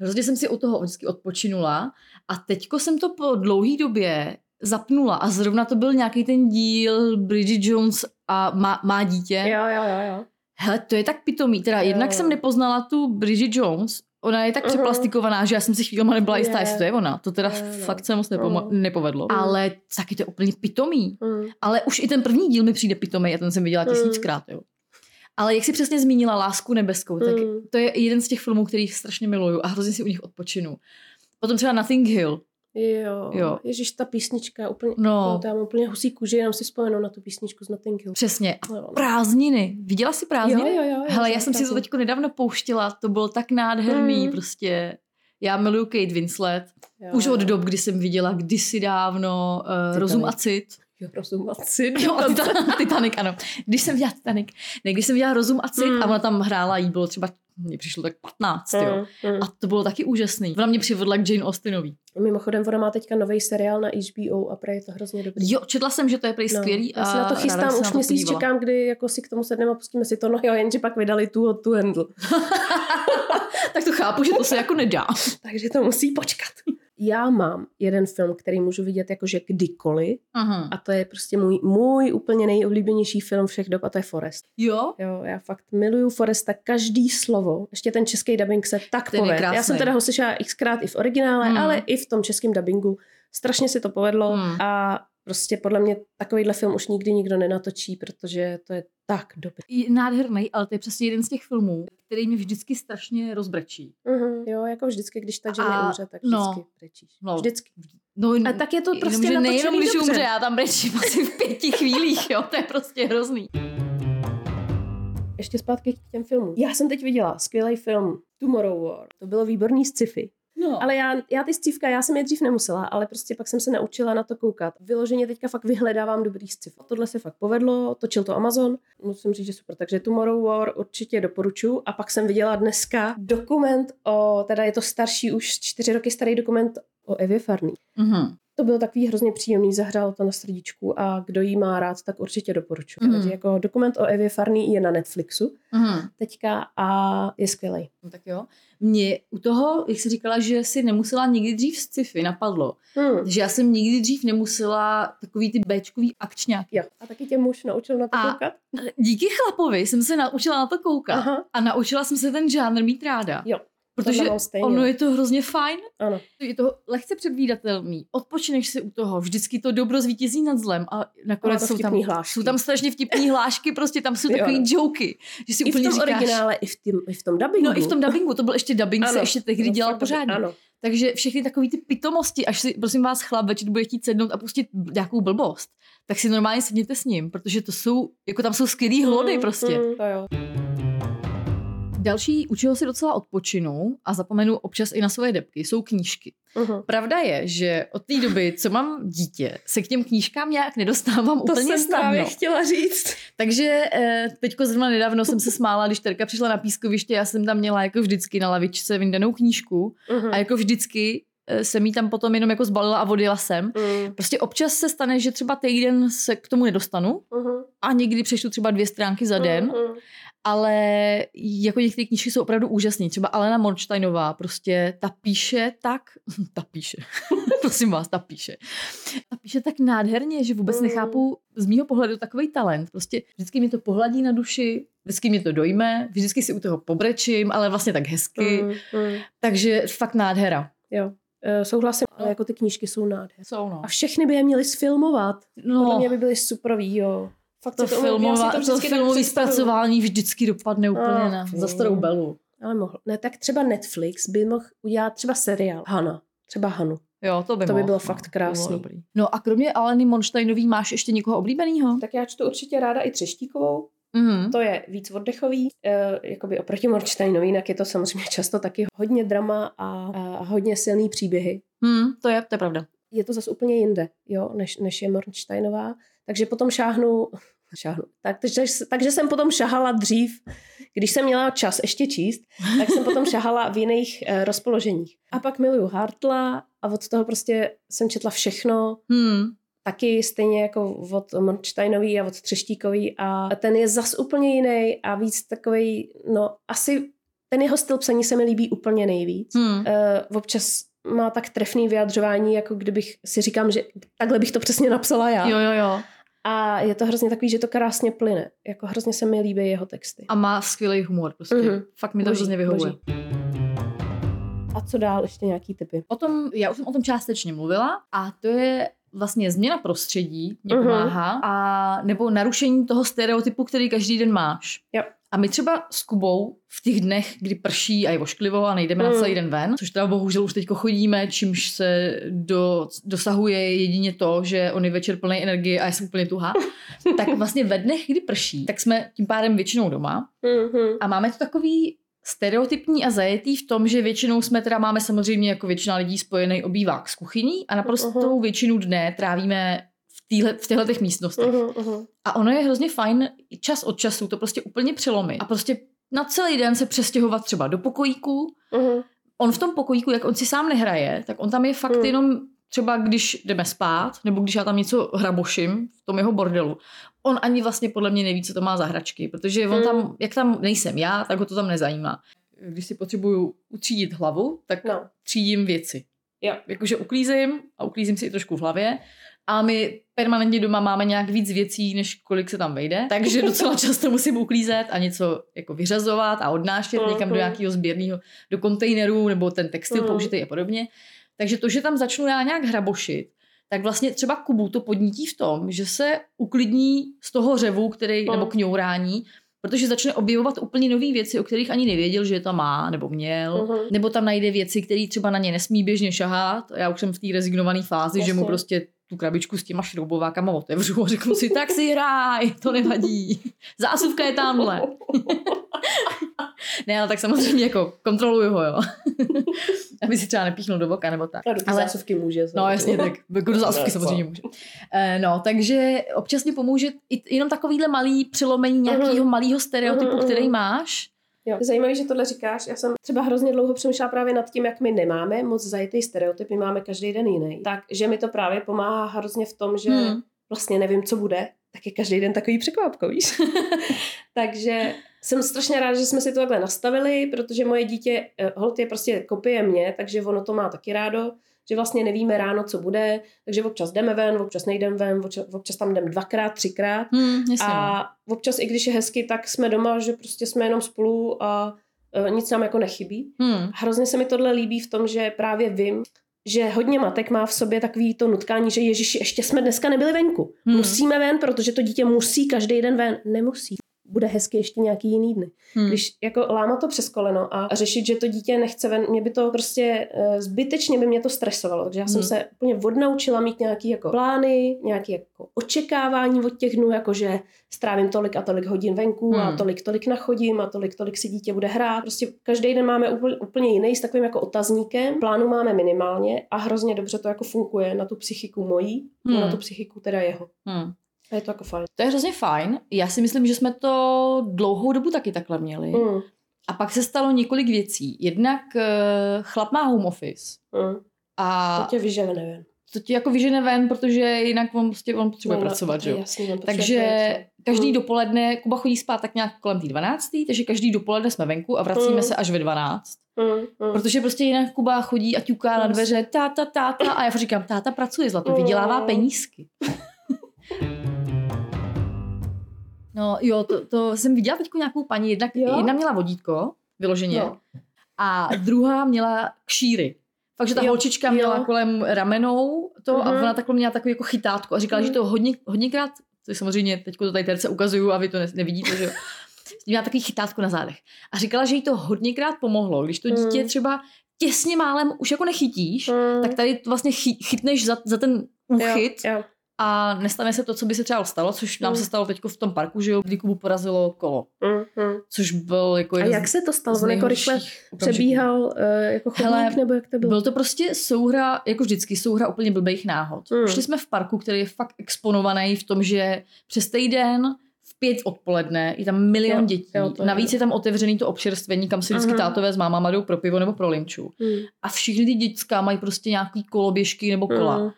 Hrozně jsem si u toho vždycky odpočinula a teďko jsem to po dlouhý době zapnula a zrovna to byl nějaký ten díl Bridget Jones a má dítě. Jo. Hele, to je tak pitomý, teda jednak jsem nepoznala tu Bridget Jones, ona je tak přeplastikovaná, že já jsem si chvílema nebyla jistá, jestli to je ona. To teda fakt se moc nepovedlo. Ale taky to je úplně pitomý. Ale už i ten první díl mi přijde pitomý a ten jsem viděla 1000krát, jo. Ale jak jsi přesně zmínila Lásku nebeskou, tak to je jeden z těch filmů, kterých strašně miluju a hrozně si u nich odpočinu. Potom třeba Notting Hill. Jo. Ježiš, ta písnička úplně, tam úplně husí kůže, jenom si vzpomenu na tu písničku z Notting Hill. Přesně. Prázdniny. Viděla jsi Prázdniny? Jo. Hele, já jsem si to teďko nedávno pouštila, to bylo tak nádherný, prostě. Já miluju Kate Winslet. Jo. Už od dob, kdy jsem viděla kdysi dávno Rozum a cit. Rozum a cit. Jo, a Titanic, ano. Když jsem viděla Rozum a cit a ona tam hrála, jí bylo třeba mně přišlo tak 15, jo. A to bylo taky úžasný. Ona mě přivedla k Jane Austenový. Mimochodem, ona má teďka nový seriál na HBO a je to hrozně dobrý. Jo, četla jsem, že to je prej skvělý. Já se na to chystám, už měsíc čekám, kdy jako si k tomu sedneme a pustíme si to, jenže pak vydali Too Hot to Handle. Tak to chápu, že to se jako nedá. Takže to musí počkat. Já mám jeden film, který můžu vidět jakože kdykoliv. Aha. A to je prostě můj úplně nejoblíbenější film všech dob a to je Forrest. Jo, já fakt miluju Forresta, každý slovo. Ještě ten český dabing se tak povedl. Já jsem teda ho slyšela xkrát i v originále, ale i v tom českém dabingu. Strašně se to povedlo a prostě podle mě takovýhle film už nikdy nikdo nenatočí, protože to je tak dobrý. Nádherný, ale to je přesně jeden z těch filmů, který mě vždycky strašně rozbrečí. Jo, jako vždycky, když ta žena umře, tak vždycky brečíš. Vždycky. A tak je to prostě natočený dobře. Nejenom, když umře, já tam brečím asi v 5 chvílích, jo, to je prostě hrozný. Ještě zpátky k těm filmům. Já jsem teď viděla skvělý film Tomorrow War. To bylo výborný sci-fi. No. Ale já ty scívka, já jsem je dřív nemusela, ale prostě pak jsem se naučila na to koukat. Vyloženě teďka fakt vyhledávám dobrý scívka. Tohle se fakt povedlo, točil to Amazon, musím říct, že super. Takže Tomorrow War určitě doporučuji. A pak jsem viděla dneska dokument teda je to starší, už 4 roky starý dokument o Evě Farný. To bylo takový hrozně příjemný, zahřálo to na srdíčku a kdo jí má rád, tak určitě doporučuji. Takže jako dokument o Evě Farný je na Netflixu teďka a je skvělej. No tak jo. Mě u toho, jak jsi říkala, že si nemusela nikdy dřív sci-fi, napadlo, že já jsem nikdy dřív nemusela takový ty béčkový akčňáky. Jo. A taky tě muž naučil na to koukat? Díky chlapovi jsem se naučila na to koukat. Aha. A naučila jsem se ten žánr mít ráda. Jo. Protože ono je to hrozně fajn, ano. Je to lehce předvídatelný, odpočineš si u toho, vždycky to dobro zvítězí nad zlem a nakonec jsou tam strašně vtipný hlášky, prostě tam jsou takový joky, že si úplně říkáš. I v tom originále, i v tom dabingu. No i v tom dabingu, to byl ještě dabing, se ještě tehdy dělal pořádně. Takže všechny takový ty pitomosti, až si, prosím vás, chlap večer bude chtít sednout a pustit nějakou blbost, tak si normálně sedněte s ním, protože to jsou, jako tam jsou skvělý hlody prostě. To jo. Další, u čeho si docela odpočinu a zapomenu občas i na svoje debky, jsou knížky. Uhum. Pravda je, že od té doby, co mám dítě, se k těm knížkám nějak nedostávám to úplně snadno. To jsem právě chtěla říct. Takže teďko zrovna nedávno jsem se smála, když Terka přišla na pískoviště, já jsem tam měla jako vždycky na lavičce vyndanou knížku a jako vždycky jsem jí tam potom jenom jako zbalila a odjela jsem. Prostě občas se stane, že třeba týden se k tomu nedostanu a někdy přečtu třeba 2 stránky za den, ale jako některé knížky jsou opravdu úžasné. Třeba Alena Mornštajnová, prostě ta píše, prosím vás, ta píše tak nádherně, že vůbec nechápu z mýho pohledu takovej talent. Prostě vždycky mě to pohladí na duši, vždycky mě to dojme, vždycky si u toho pobrečím, ale vlastně tak hezky. Takže fakt nádhera. Jo. Souhlasím, ale jako ty knížky jsou nádherné. A všechny by je měly sfilmovat. Podle mě by byly superový, jo. Fakt to filmové zpracování vždycky dopadne úplně na za starou Belu. Ale mohl. Ne, tak třeba Netflix by mohl udělat třeba seriál. Hanu. Jo, to by bylo fakt krásný. No a kromě Aleny Mornštajnový máš ještě někoho oblíbenýho? Tak já čtu určitě ráda i Třeštíkovou. To je víc oddechový, jakoby oproti Mornštajnový, jinak je to samozřejmě často taky hodně drama a hodně silný příběhy. To je pravda. Je to zase úplně jinde, jo, než je Mornštajnová, takže potom šáhnu. Takže jsem potom šahala dřív, když jsem měla čas ještě číst, tak jsem potom šahala v jiných rozpoloženích. A pak miluju Hartla a od toho prostě jsem četla všechno. Taky stejně jako od Mornštajnový a od Třeštíkový a ten je zas úplně jiný a víc takovej, no asi ten jeho styl psaní se mi líbí úplně nejvíc. Občas má tak trefný vyjadřování, jako kdybych si říkám, že takhle bych to přesně napsala já. Jo. A je to hrozně takový, že to krásně plyne. Jako hrozně se mi líbí jeho texty. A má skvělý humor prostě. Fakt mi to hrozně vyhovuje. Boží. A co dál? Ještě nějaký tipy? Já už jsem o tom částečně mluvila a to je vlastně změna prostředí mě pomáhá a nebo narušení toho stereotypu, který každý den máš. Yep. A my třeba s Kubou v těch dnech, kdy prší a je ošklivo a nejdeme na celý den ven, což teda bohužel už teďko chodíme, čímž se dosahuje jedině to, že on je večer plný energie a já jsem úplně tuhá, tak vlastně ve dnech, kdy prší, tak jsme tím pádem většinou doma a máme to takový stereotypní a zajetý v tom, že většinou jsme teda máme samozřejmě jako většina lidí spojený obývák s kuchyní a naprosto většinu dne trávíme v těchto místnostech. A ono je hrozně fajn čas od času to prostě úplně přelomit a prostě na celý den se přestěhovat třeba do pokojíku. On v tom pokojíku, jak on si sám nehraje, tak on tam je fakt jenom třeba když jdeme spát, nebo když já tam něco hraboším v tom jeho bordelu, on ani vlastně podle mě neví, co to má za hračky, protože on tam, jak tam nejsem já, tak ho to tam nezajímá. Když si potřebuju utřídit hlavu, tak třídím věci. Yeah. Jakože uklízím a uklízím si i trošku v hlavě a my permanentně doma máme nějak víc věcí, než kolik se tam vejde, takže docela často musím uklízet a něco jako vyřazovat a odnášet někam do nějakého sběrného, do kontejneru nebo ten textil použitý a podobně. Takže to, že tam začnu já nějak hrabošit, tak vlastně třeba Kubu to podnítí v tom, že se uklidní z toho řevu, který, nebo kňourání, protože začne objevovat úplně nové věci, o kterých ani nevěděl, že je tam má, nebo měl, nebo tam najde věci, které třeba na ně nesmí běžně šahat. Já už jsem v té rezignované fázi, že mu prostě tu krabičku s těma šroubovákama otevřu a řeknu si, tak si hraj, to nevadí. Zásuvka je tamhle. Ne, ale tak samozřejmě jako kontroluju ho, jo. Aby si třeba nepíchnul do boka, nebo tak. Ale zásuvky může. No jasně, tak do zásuvky samozřejmě může. No, takže občas mi pomůže jenom takovýhle malý přelomení nějakého malého stereotypu, který máš. Jo. Zajímavé, že tohle říkáš. Já jsem třeba hrozně dlouho přemýšlela právě nad tím, jak my nemáme moc zajetý stereotyp, my máme každý den jiný. Takže mi to právě pomáhá hrozně v tom, že vlastně nevím, co bude, tak je každý den takový překvápko, víš? Takže jsem strašně ráda, že jsme si to takhle nastavili, protože moje dítě holt je prostě kopie mě, takže ono to má taky rádo, že vlastně nevíme ráno, co bude, takže občas jdeme ven, občas nejdeme ven, občas tam jdeme 2x, 3x a občas, i když je hezky, tak jsme doma, že prostě jsme jenom spolu a nic nám jako nechybí. Hrozně se mi tohle líbí v tom, že právě vím, že hodně matek má v sobě takový to nutkání, že ježiši, ještě jsme dneska nebyli venku. Musíme ven, protože to dítě musí každý den ven. Nemusí. bude hezky ještě nějaký jiný dny. Když jako lámat to přes koleno a řešit, že to dítě nechce ven, mě by to prostě zbytečně by mě to stresovalo. Takže já jsem se úplně odnaučila mít nějaký jako plány, nějaký jako očekávání od těch dnů, jakože strávím tolik a tolik hodin venku a tolik nachodím a tolik si dítě bude hrát. Prostě každý den máme úplně jiný s takovým jako otazníkem. Plánu máme minimálně a hrozně dobře to jako funguje na tu psychiku mojí, a na tu psychiku teda jeho. A je to jako fajn. To je hrozně fajn. Já si myslím, že jsme to dlouhou dobu taky takhle měli. A pak se stalo několik věcí. Jednak chlap má home office. A to tě vyžene ven. To tě jako vyžene ven, protože jinak on potřebuje pracovat. Že? Jasný, takže každý dopoledne, Kuba chodí spát tak nějak kolem tý 12. Takže každý dopoledne jsme venku a vracíme se až ve 12. Protože prostě jinak Kuba chodí a ťuká na dveře táta. A já říkám, táta pracuje zlato, vydělává penízky. No jo, to jsem viděla teďku nějakou paní, jedna měla vodítko, vyloženě, a druhá měla kšíry. Fakt, že ta holčička měla kolem ramenou to a ona takhle měla takový jako chytátko a říkala, že to hodněkrát, což samozřejmě teďko to tady terce ukazuju a vy to nevidíte, že jo. Měla takový chytátko na zádech a říkala, že jí to hodněkrát pomohlo, když to dítě třeba těsně málem už jako nechytíš, tak tady vlastně chytneš za ten úchyt. Jo. A nestane se to, co by se třeba stalo, což nám se stalo teďko v tom parku, že jo, kdy Kubu porazilo kolo. Což byl jako jeden. A jak se to stalo? On jako rychle přebíhal jako chodník, nebo jak to bylo? Byl to prostě souhra, jako vždycky, souhra úplně blbejch náhod. Šli jsme v parku, který je fakt exponovaný v tom, že přes týden v 5 odpoledne je tam milion dětí. Navíc je tam otevřený to občerstvení, kam si vždycky tátové s mámama jdou pro pivo nebo pro limču. A všichni ty děcka mají prostě nějaký koloběžky nebo kola.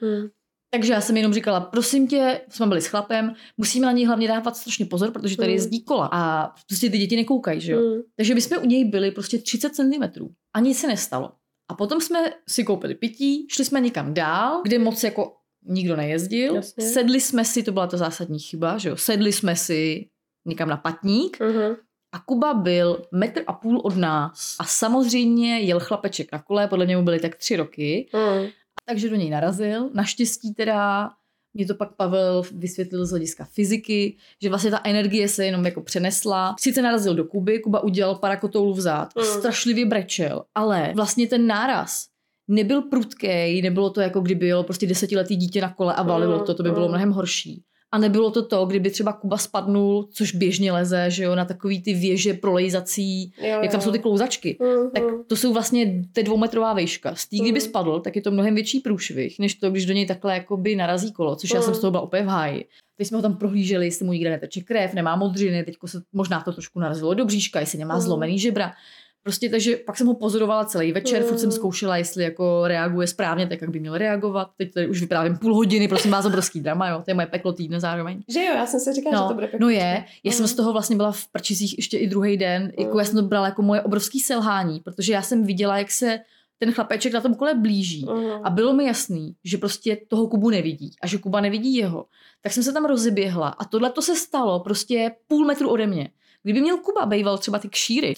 Takže já jsem jenom říkala, prosím tě, jsme byli s chlapem, musíme na něj hlavně dávat strašně pozor, protože tady jezdí kola a prostě ty děti nekoukají, že jo. Takže my jsme u něj byli prostě 30 cm a nic se nestalo. A potom jsme si koupili pití, šli jsme někam dál, kde moc jako nikdo nejezdil. Jasně. Sedli jsme si, to byla to zásadní chyba, že jo, sedli jsme si někam na patník a Kuba byl 1,5 metru od nás a samozřejmě jel chlapeček na kole, podle mě mu byly tak 3 roky. Takže do něj narazil. Naštěstí teda mě to pak Pavel vysvětlil z hlediska fyziky, že vlastně ta energie se jenom jako přenesla. Sice narazil do Kuby, Kuba udělal parakotoulu vzad, strašlivě brečel, ale vlastně ten náraz nebyl prudkej, nebylo to jako kdyby jelo prostě 10letý dítě na kole a valilo to by bylo mnohem horší. A nebylo to, kdyby třeba Kuba spadnul, což běžně leze, že jo, na takový ty věže prolejzací, jak tam jsou ty klouzačky. Tak to jsou vlastně ta 2metrová vejška. Z tý, kdyby spadl, tak je to mnohem větší průšvih, než to, když do něj takhle jakoby narazí kolo, což já jsem z toho byla opět v háji. Teď jsme ho tam prohlíželi, jestli mu nikde neteče krev, nemá modřiny, teďko se možná to trošku narazilo do bříška, jestli nemá zlomený žebra. Prostě takže pak jsem ho pozorovala celý večer, furt jsem zkoušela, jestli jako reaguje správně, tak jak by měl reagovat. Teď tady už vyprávím půl hodiny, prosím vás, obrovský drama, jo. To je moje peklo týdne zároveň. Že jo, já jsem si říkala, že to bude peklo. No je, já jsem z toho vlastně byla v prčicích ještě i druhý den, jako já jsem to brala jako moje obrovský selhání, protože já jsem viděla, jak se ten chlapeček na tom kole blíží a bylo mi jasný, že prostě toho Kubu nevidí a že Kuba nevidí jeho. Tak jsem se tam rozeběhla a tohle to se stalo prostě 0,5 metru ode mě. Kdyby měl Kuba bejval třeba ty kšíry,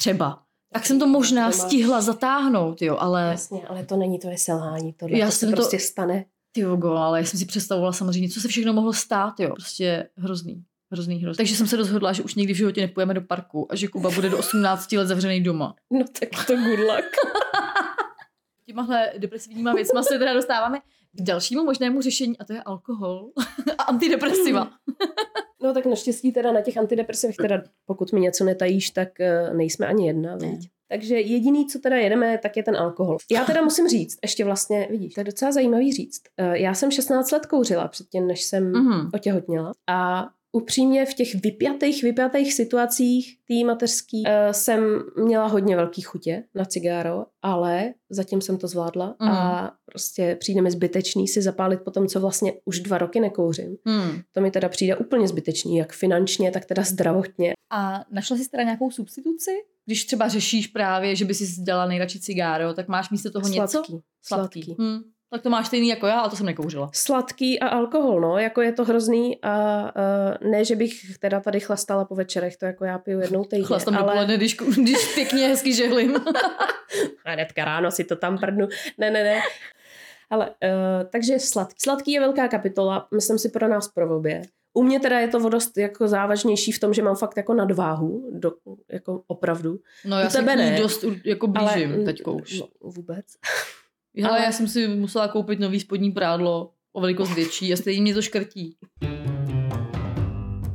tak jsem to možná stihla zatáhnout, jo, ale... Jasně, ale to není tvoje selhání, tohle to se prostě stane. Tyjo, ale já jsem si představovala samozřejmě, co se všechno mohlo stát, jo, prostě hrozný. Takže jsem se rozhodla, že už nikdy v životě nepůjdeme do parku a že Kuba bude do 18 let zavřený doma. No tak to good luck. Těmahle depresivníma věcma se teda dostáváme k dalšímu možnému řešení a to je alkohol a antidepresiva. No tak naštěstí teda na těch antidepresivech, teda pokud mi něco netajíš, tak nejsme ani jedna, viď? Takže jediný, co teda jedeme, tak je ten alkohol. Já teda musím říct, ještě vlastně, vidíš, to je docela zajímavý říct. Já jsem 16 let kouřila předtím, než jsem otěhotněla a upřímně v těch vypjatých situacích tý mateřský jsem měla hodně velký chutě na cigáro, ale zatím jsem to zvládla a prostě přijde mi zbytečný si zapálit po tom, co vlastně už 2 roky nekouřím. To mi teda přijde úplně zbytečný, jak finančně, tak teda zdravotně. A našla jsi teda nějakou substituci? Když třeba řešíš právě, že by si dala nejradši cigáro, tak máš místo toho něco? Sladký. Tak to máš stejný jako já, ale to jsem nekouřila. Sladký a alkohol, no, jako je to hrozný a ne, že bych teda tady chlastala po večerech, to jako já piju jednou týdně. Chlastám ale... dopoledne, když pěkně hezky žehlím. A hnedka ráno si to tam prdnu. Ne. Ale takže sladký. Sladký je velká kapitola, myslím si pro nás pro obě. U mě teda je to dost jako závažnější v tom, že mám fakt jako nadváhu, jako opravdu. No já se k ní dost jako blížím teďko už. No, vůbec. Ale já jsem si musela koupit nový spodní prádlo o velikost větší a stejně mě to škrtí.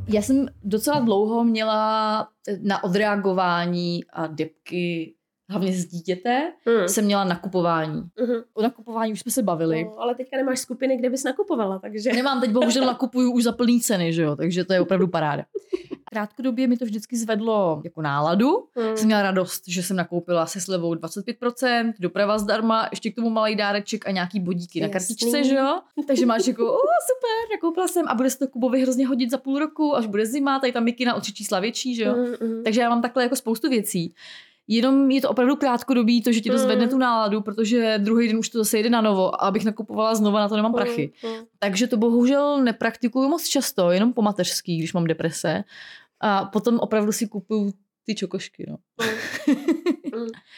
Já jsem docela dlouho měla na odreagování a depky, hlavně s dítěte, jsem měla nakupování. Mm. O nakupování už jsme se bavili. No, ale teďka nemáš skupiny, kde bys nakupovala, takže... Nemám, teď bohužel nakupuju už za plný ceny, že jo, takže to je opravdu paráda. Krátkodobě mi to vždycky zvedlo jako náladu. Mm. Jsem měla radost, že jsem nakoupila se slevou 25%, doprava zdarma, ještě k tomu malý dáreček a nějaký bodíky na kartičce, že jo? Takže máš jako, super, nakoupila jsem a bude se to Kubovi hrozně hodit za půl roku, až bude zima, tady ta mikina o 3 čísla větší, že jo? Mm. Takže já mám takhle jako spoustu věcí. Jenom je to opravdu krátkodobý, to, že ti to zvedne tu náladu, protože druhý den už to zase jde na novo a abych nakupovala znova, na to nemám prachy. Takže to bohužel nepraktikuju moc často, jenom po mateřský, když mám deprese. A potom opravdu si kupuju ty čokošky, no.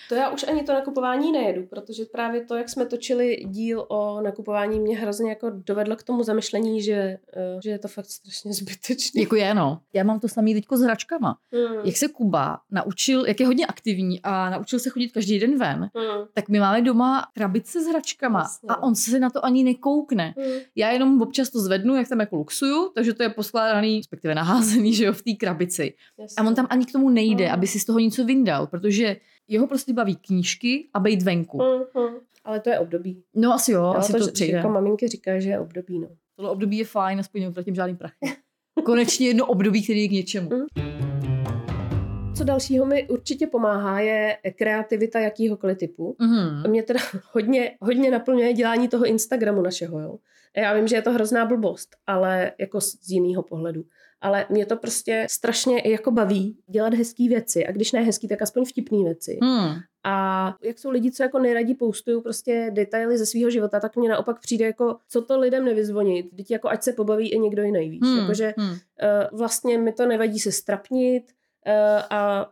To já už ani to nakupování nejedu, protože právě to, jak jsme točili díl o nakupování, mě hrozně jako dovedlo k tomu zamyšlení, že je to fakt strašně zbytečný. Jako je, no. Já mám to samý teďko s hračkama. Jak se Kuba naučil, jak je hodně aktivní a naučil se chodit každý den ven, tak my máme doma krabice s hračkama a on se na to ani nekoukne. Já jenom občas to zvednu, jak tam jako luxuju, takže to je poskládaný, respektive naházený, že jo, v té krabici. Jasně. A on tam ani k tomu nejde, aby si z toho něco vyndal, protože jeho prostě baví knížky a bejt venku. Ale to je období. No asi jo, asi to přijde. Jako maminky říkají, že je období, no. Tohle období je fajn, aspoň neutratím žádný prachy. Konečně jedno období, který je k něčemu. Co dalšího mi určitě pomáhá, je kreativita jakýhokoliv typu. Mě teda hodně naplňuje dělání toho Instagramu našeho, jo. Já vím, že je to hrozná blbost, ale jako z jiného pohledu. Ale mě to prostě strašně jako baví dělat hezký věci. A když ne hezký, tak aspoň vtipný věci. A jak jsou lidi, co jako nejradí postují prostě detaily ze svého života, tak mě naopak přijde jako, co to lidem nevyzvonit. Vždyť jako ať se pobaví i někdo jiný, víš. Jakože vlastně mi to nevadí se strapnit a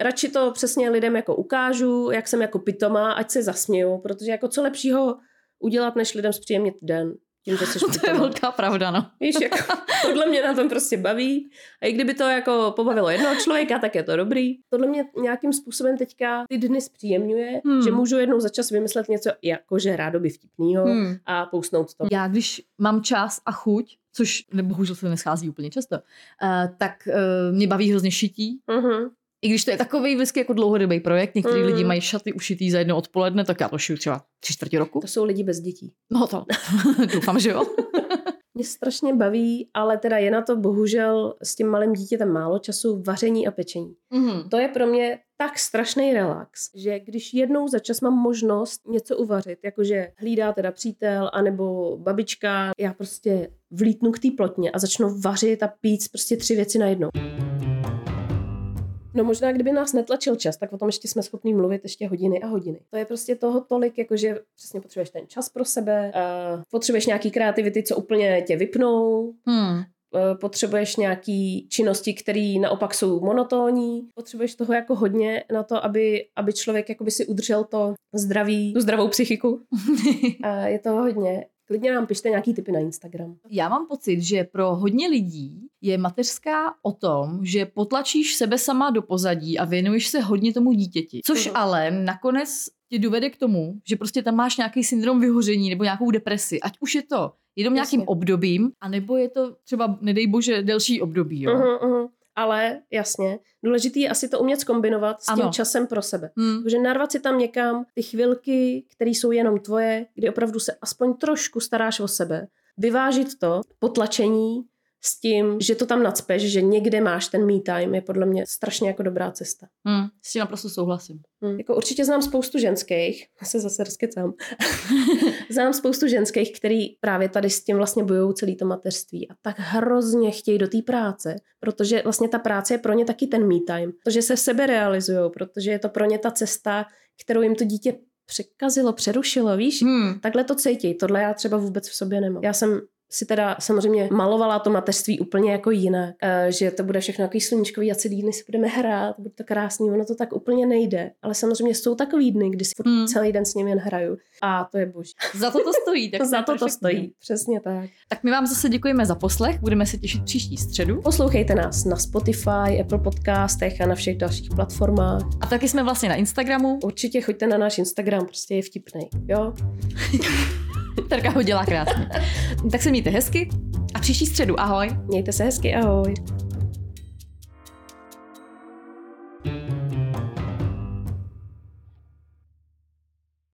radši to přesně lidem jako ukážu, jak jsem jako pitomá, ať se zasměju, protože jako co lepšího udělat, než lidem zpříjemnit den. Tím, to je velká pravda, no. Víš, jako, tohle mě na tom prostě baví. A i kdyby to jako pobavilo jednoho člověka, tak je to dobrý. Tohle mě nějakým způsobem teďka ty dny zpříjemňuje, že můžu jednou za čas vymyslet něco jakože rádoby vtipnýho a pousnout to. Já když mám čas a chuť, což bohužel se neschází úplně často, tak mě baví hrozně šití. I když to je takovej vždycky jako dlouhodobý projekt, některý lidi mají šaty ušitý za jedno odpoledne, tak já to šiju třeba 3/4 roku. To jsou lidi bez dětí. No to, doufám, že jo. Mě strašně baví, ale teda je na to bohužel s tím malým dítětem málo času, vaření a pečení. To je pro mě tak strašný relax, že když jednou za čas mám možnost něco uvařit, jakože hlídá teda přítel anebo babička, já prostě vlítnu k té plotně a začnu vařit a pít prostě 3 věci najednou. No možná, kdyby nás netlačil čas, tak o tom ještě jsme schopní mluvit ještě hodiny a hodiny. To je prostě toho tolik, jakože přesně potřebuješ ten čas pro sebe, potřebuješ nějaký kreativity, co úplně tě vypnou, potřebuješ nějaký činnosti, které naopak jsou monotónní, potřebuješ toho jako hodně na to, aby člověk jakoby si udržel to zdraví, tu zdravou psychiku. Je toho hodně. Klidně nám pište nějaký tipy na Instagram. Já mám pocit, že pro hodně lidí je mateřská o tom, že potlačíš sebe sama do pozadí a věnuješ se hodně tomu dítěti. Což ale nakonec tě dovede k tomu, že prostě tam máš nějaký syndrom vyhoření nebo nějakou depresi. Ať už je to jenom nějakým obdobím, anebo je to třeba, nedej bože, delší období. Jo? Ale jasně, důležitý je asi to umět zkombinovat s tím časem pro sebe. Protože narvat si tam někam ty chvilky, které jsou jenom tvoje, kdy opravdu se aspoň trošku staráš o sebe. Vyvážit to potlačení s tím, že to tam nacpeš, že někde máš ten me time, je podle mě strašně jako dobrá cesta. S tím naprosto souhlasím. Jako určitě znám spoustu ženských, já se zase rozkecám, znám spoustu ženských, který právě tady s tím vlastně bojují celý to mateřství a tak hrozně chtějí do té práce, protože vlastně ta práce je pro ně taky ten me time, protože se sebe realizujou, protože je to pro ně ta cesta, kterou jim to dítě překazilo, přerušilo, víš? Takhle to cítí, tohle já třeba vůbec v sobě nemám. Já jsem si teda samozřejmě malovala to mateřství úplně jako jinak, že to bude všechno takový sluníčkový a celý dny si budeme hrát, bude to krásný, ono to tak úplně nejde. Ale samozřejmě jsou takový dny, kdy si celý den s ním jen hraju. A to je boží. Za to to stojí. Tak za to to stojí, přesně tak. Tak my vám zase děkujeme za poslech, budeme se těšit příští středu. Poslouchejte nás na Spotify, Apple Podcastech a na všech dalších platformách. A taky jsme vlastně na Instagramu. Určitě choďte na náš Instagram, prostě je vtipnej, jo? Terka ho dělá krásně. Tak se mějte hezky a příští středu, ahoj. Mějte se hezky, ahoj.